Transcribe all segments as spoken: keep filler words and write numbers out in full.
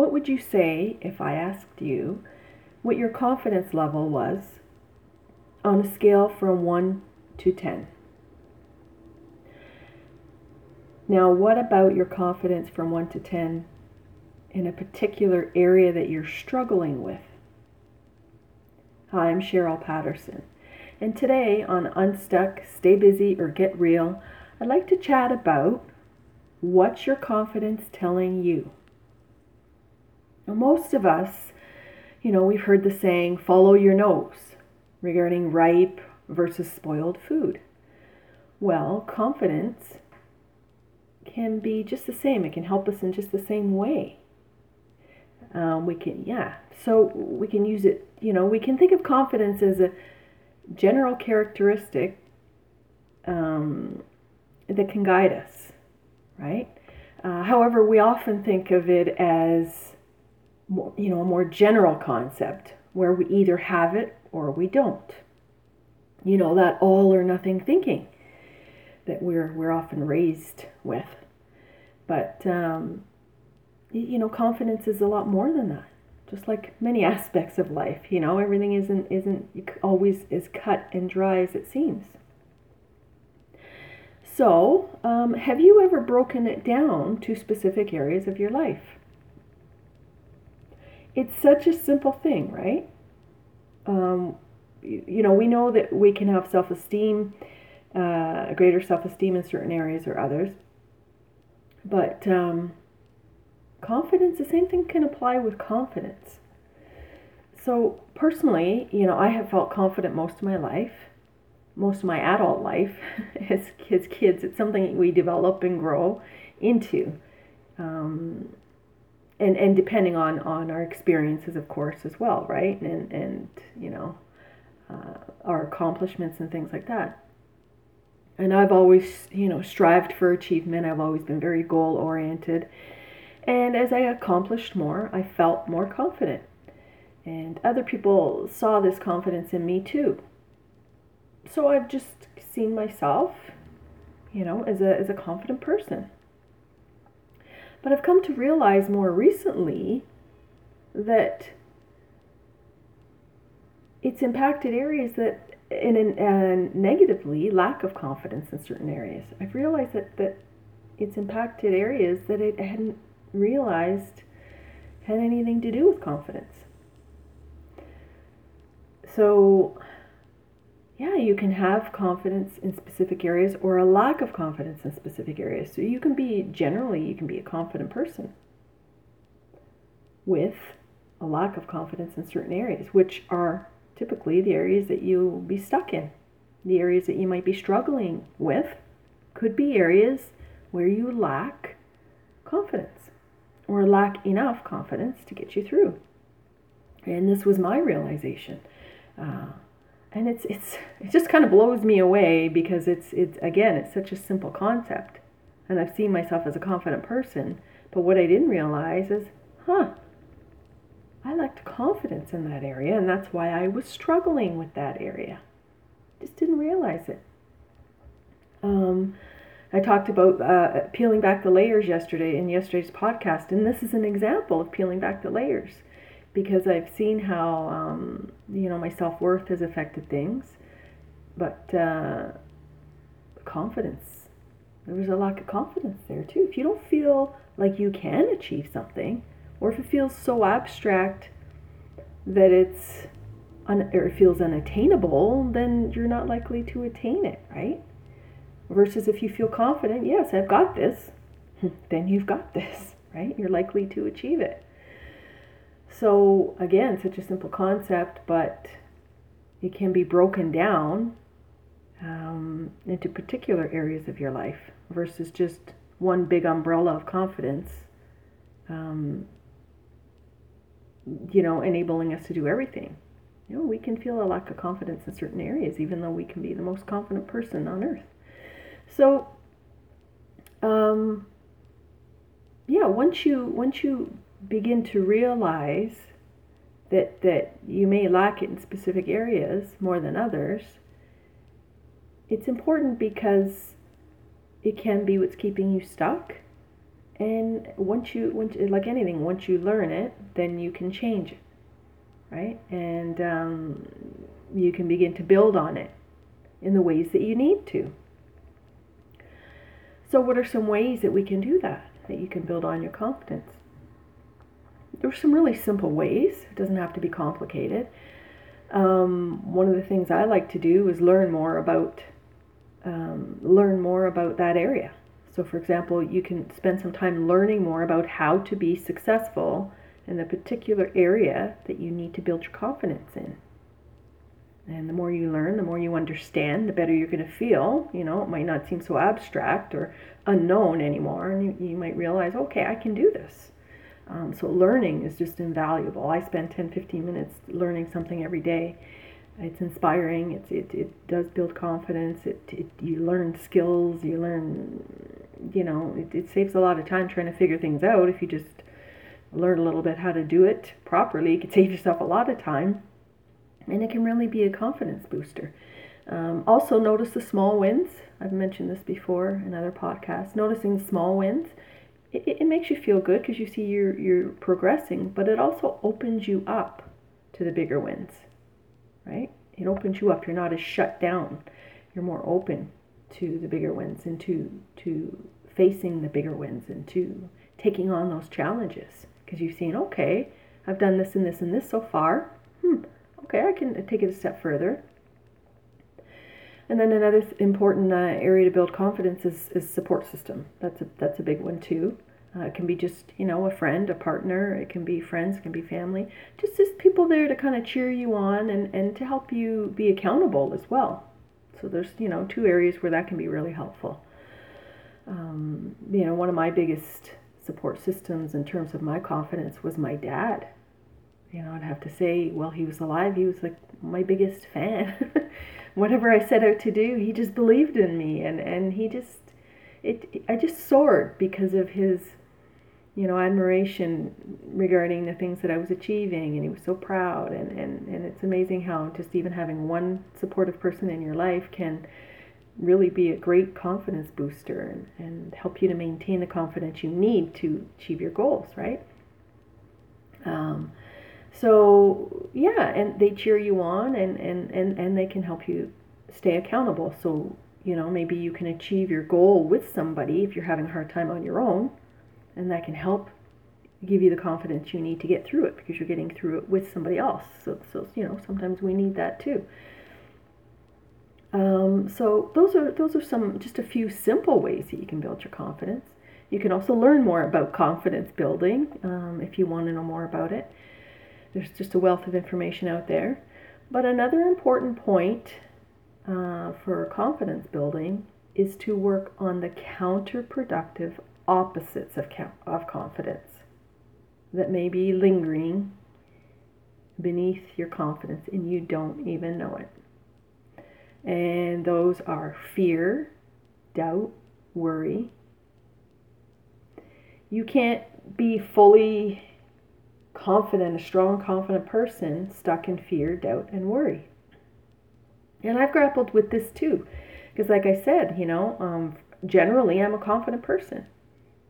What would you say if I asked you what your confidence level was on a scale from one to ten? Now, what about your confidence from one to ten in a particular area that you're struggling with? Hi, I'm Cheryl Patterson, and today on Unstuck, Stay Busy or Get Real, I'd like to chat about what's your confidence telling you. Now, most of us, you know, we've heard the saying, follow your nose, regarding ripe versus spoiled food. Well, confidence can be just the same. It can help us in just the same way. Um, we can, yeah, so we can use it, you know, we can think of confidence as a general characteristic um, that can guide us, right? Uh, however, we often think of it as, more, you know, a more general concept where we either have it or we don't. You know, that all or nothing thinking that we're we're often raised with. But, um, you know, confidence is a lot more than that. Just like many aspects of life, you know, everything isn't isn't always as cut and dry as it seems. So, um, have you ever broken it down to specific areas of your life? It's such a simple thing, right? Um, you, you know, we know that we can have self-esteem, uh, a greater self-esteem in certain areas or others. But um, confidence, the same thing can apply with confidence. So personally, you know, I have felt confident most of my life, most of my adult life as, as kids. It's something we develop and grow into. Um, And and depending on, on our experiences, of course, as well, right? And, and you know, uh, our accomplishments and things like that. And I've always, you know, strived for achievement. I've always been very goal-oriented. And as I accomplished more, I felt more confident. And other people saw this confidence in me, too. So I've just seen myself, you know, as a as a confident person. But I've come to realize more recently that it's impacted areas that, in an, and negatively, lack of confidence in certain areas. I've realized that, that it's impacted areas that I hadn't realized had anything to do with confidence. So, yeah, you can have confidence in specific areas or a lack of confidence in specific areas. So you can be, generally, you can be a confident person with a lack of confidence in certain areas, which are typically the areas that you'll be stuck in. The areas that you might be struggling with could be areas where you lack confidence or lack enough confidence to get you through. And this was my realization. Uh, And it's it's it just kind of blows me away because it's it's again it's such a simple concept, and I've seen myself as a confident person, but what I didn't realize is, huh, I lacked confidence in that area, and that's why I was struggling with that area. Just didn't realize it. Um, I talked about uh, peeling back the layers yesterday in yesterday's podcast, and this is an example of peeling back the layers. Because I've seen how, um, you know, my self-worth has affected things. But uh, confidence, there was a lack of confidence there too. If you don't feel like you can achieve something, or if it feels so abstract that it's un- or it feels unattainable, then you're not likely to attain it, right? Versus if you feel confident, yes, I've got this, then you've got this, right? You're likely to achieve it. So again, such a simple concept, but it can be broken down um, into particular areas of your life versus just one big umbrella of confidence, um, you know, enabling us to do everything. You know, we can feel a lack of confidence in certain areas, even though we can be the most confident person on earth. So, um, yeah, once you, once you, begin to realize that that you may lack it in specific areas more than others, it's important because it can be what's keeping you stuck And once you, once, like anything, once you learn it, then you can change it, right? And um, you can begin to build on it in the ways that you need to. So what are some ways that we can do that, that you can build on your confidence? There's some really simple ways. It doesn't have to be complicated. Um, one of the things I like to do is learn more about um, learn more about that area. So for example, you can spend some time learning more about how to be successful in the particular area that you need to build your confidence in. And the more you learn, the more you understand, the better you're going to feel. You know, it might not seem so abstract or unknown anymore. And you, you might realize, okay, I can do this. Um, so learning is just invaluable. I spend ten, fifteen minutes learning something every day. It's inspiring. It's, it it does build confidence. It, it you learn skills. You learn, you know, it, it saves a lot of time trying to figure things out. If you just learn a little bit how to do it properly, you can save yourself a lot of time. And it can really be a confidence booster. Um, also, notice the small wins. I've mentioned this before in other podcasts. Noticing the small wins, it, it, it makes you feel good because you see you're, you're progressing, but it also opens you up to the bigger wins, right? It opens you up. You're not as shut down. You're more open to the bigger wins and to, to facing the bigger wins and to taking on those challenges because you've seen, okay, I've done this and this and this so far. Hmm. Okay, I can take it a step further. And then another th- important uh, area to build confidence is, is support system. That's a that's a big one too. Uh, it can be just, you know, a friend, a partner. It can be friends, it can be family. Just just people there to kind of cheer you on and, and to help you be accountable as well. So there's, you know, two areas where that can be really helpful. Um, you know, one of my biggest support systems in terms of my confidence was my dad. You know, I'd have to say, while he was alive, he was like my biggest fan. Whatever I set out to do, he just believed in me. And, and he just, it, I just soared because of his, you know, admiration regarding the things that I was achieving. And he was so proud. And, and, and it's amazing how just even having one supportive person in your life can really be a great confidence booster and, and help you to maintain the confidence you need to achieve your goals, right? Um... So, yeah, and they cheer you on and, and, and, and they can help you stay accountable. So, you know, maybe you can achieve your goal with somebody if you're having a hard time on your own, and that can help give you the confidence you need to get through it because you're getting through it with somebody else. So, so you know, sometimes we need that too. Um, so those are, those are some, just a few simple ways that you can build your confidence. You can also learn more about confidence building um, if you want to know more about it. There's just a wealth of information out there. But another important point uh, for confidence building is to work on the counterproductive opposites of, of confidence that may be lingering beneath your confidence and you don't even know it. And those are fear, doubt, worry. You can't be fully confident, a strong, confident person stuck in fear, doubt, and worry. And I've grappled with this too, because like I said, you know, um, generally I'm a confident person.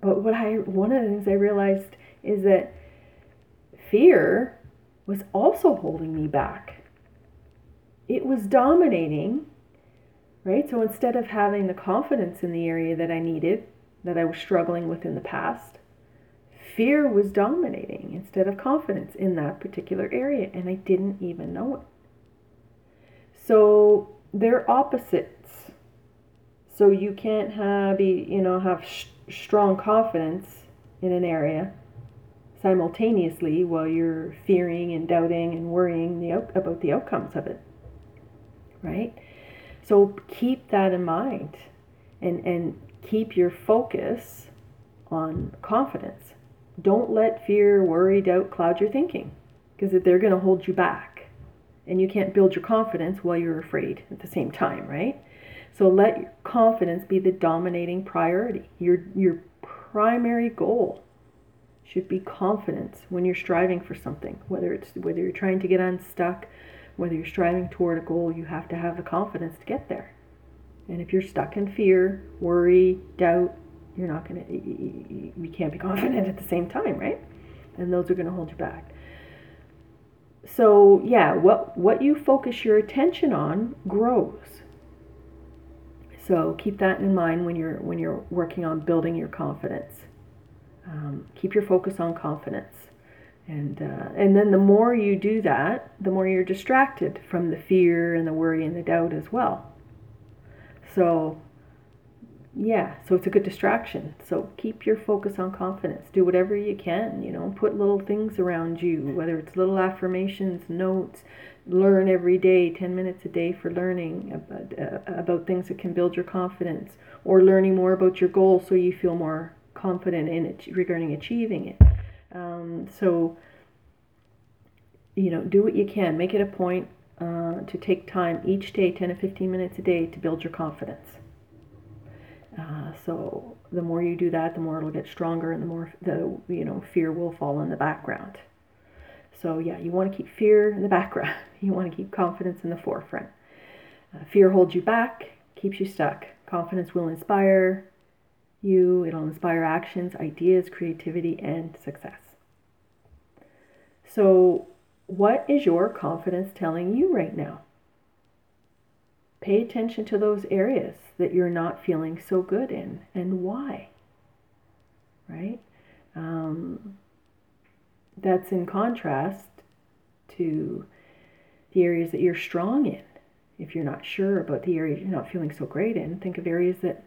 But what I, one of the things I realized is that fear was also holding me back. It was dominating, right? So instead of having the confidence in the area that I needed, that I was struggling with in the past, fear was dominating instead of confidence in that particular area, and I didn't even know it. So they're opposites. So you can't have, you know, have sh- strong confidence in an area simultaneously while you're fearing and doubting and worrying the out- about the outcomes of it, right? So keep that in mind, and and keep your focus on confidence. Don't let fear, worry, doubt cloud your thinking, because they're going to hold you back. And you can't build your confidence while you're afraid at the same time, right? So let your confidence be the dominating priority. Your, your primary goal should be confidence when you're striving for something. Whether it's whether you're trying to get unstuck, whether you're striving toward a goal, you have to have the confidence to get there. And if you're stuck in fear, worry, doubt, you're not going to, you can't be confident at the same time, right? And those are going to hold you back. So yeah, what what you focus your attention on grows. So keep that in mind when you're when you're working on building your confidence. Um, keep your focus on confidence, and uh, and then the more you do that, the more you're distracted from the fear and the worry and the doubt as well. So yeah, so it's a good distraction. So keep your focus on confidence. Do whatever you can, you know, put little things around you, whether it's little affirmations, notes, learn every day, ten minutes a day for learning about, uh, about things that can build your confidence, or learning more about your goal so you feel more confident in it regarding achieving it. Um, so, you know, do what you can. Make it a point uh, to take time each day, ten to fifteen minutes a day, to build your confidence. Uh, so the more you do that, the more it'll get stronger, and the more the you know fear will fall in the background. So yeah, you want to keep fear in the background. You want to keep confidence in the forefront. Uh, fear holds you back, keeps you stuck. Confidence will inspire you. It'll inspire actions, ideas, creativity, and success. So what is your confidence telling you right now? Pay attention to those areas that you're not feeling so good in, and why, right? Um, that's in contrast to the areas that you're strong in. If you're not sure about the areas you're not feeling so great in, think of areas that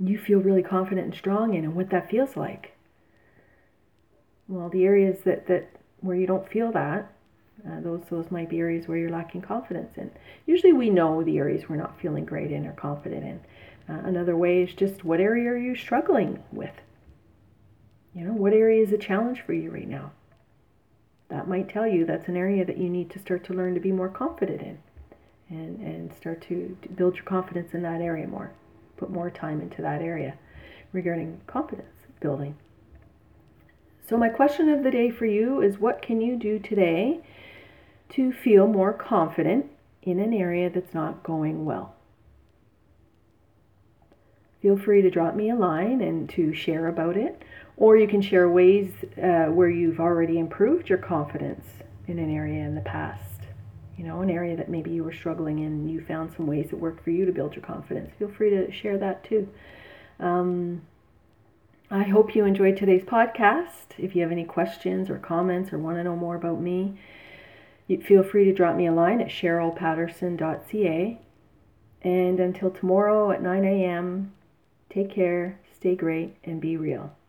you feel really confident and strong in and what that feels like. Well, the areas that, that where you don't feel that, Uh, those those might be areas where you're lacking confidence in. Usually we know the areas we're not feeling great in or confident in. Uh, another way is just, what area are you struggling with? You know, what area is a challenge for you right now? That might tell you that's an area that you need to start to learn to be more confident in, and, and start to, to build your confidence in that area more. Put more time into that area regarding confidence building. So my question of the day for you is, what can you do today to feel more confident in an area that's not going well? Feel free to drop me a line and to share about it, or you can share ways uh, where you've already improved your confidence in an area in the past. You know, an area that maybe you were struggling in, and you found some ways that worked for you to build your confidence. Feel free to share that too. Um, I hope you enjoyed today's podcast. If you have any questions or comments, or want to know more about me, you feel free to drop me a line at Cheryl Patterson dot C A. And until tomorrow at nine a.m., take care, stay great, and be real.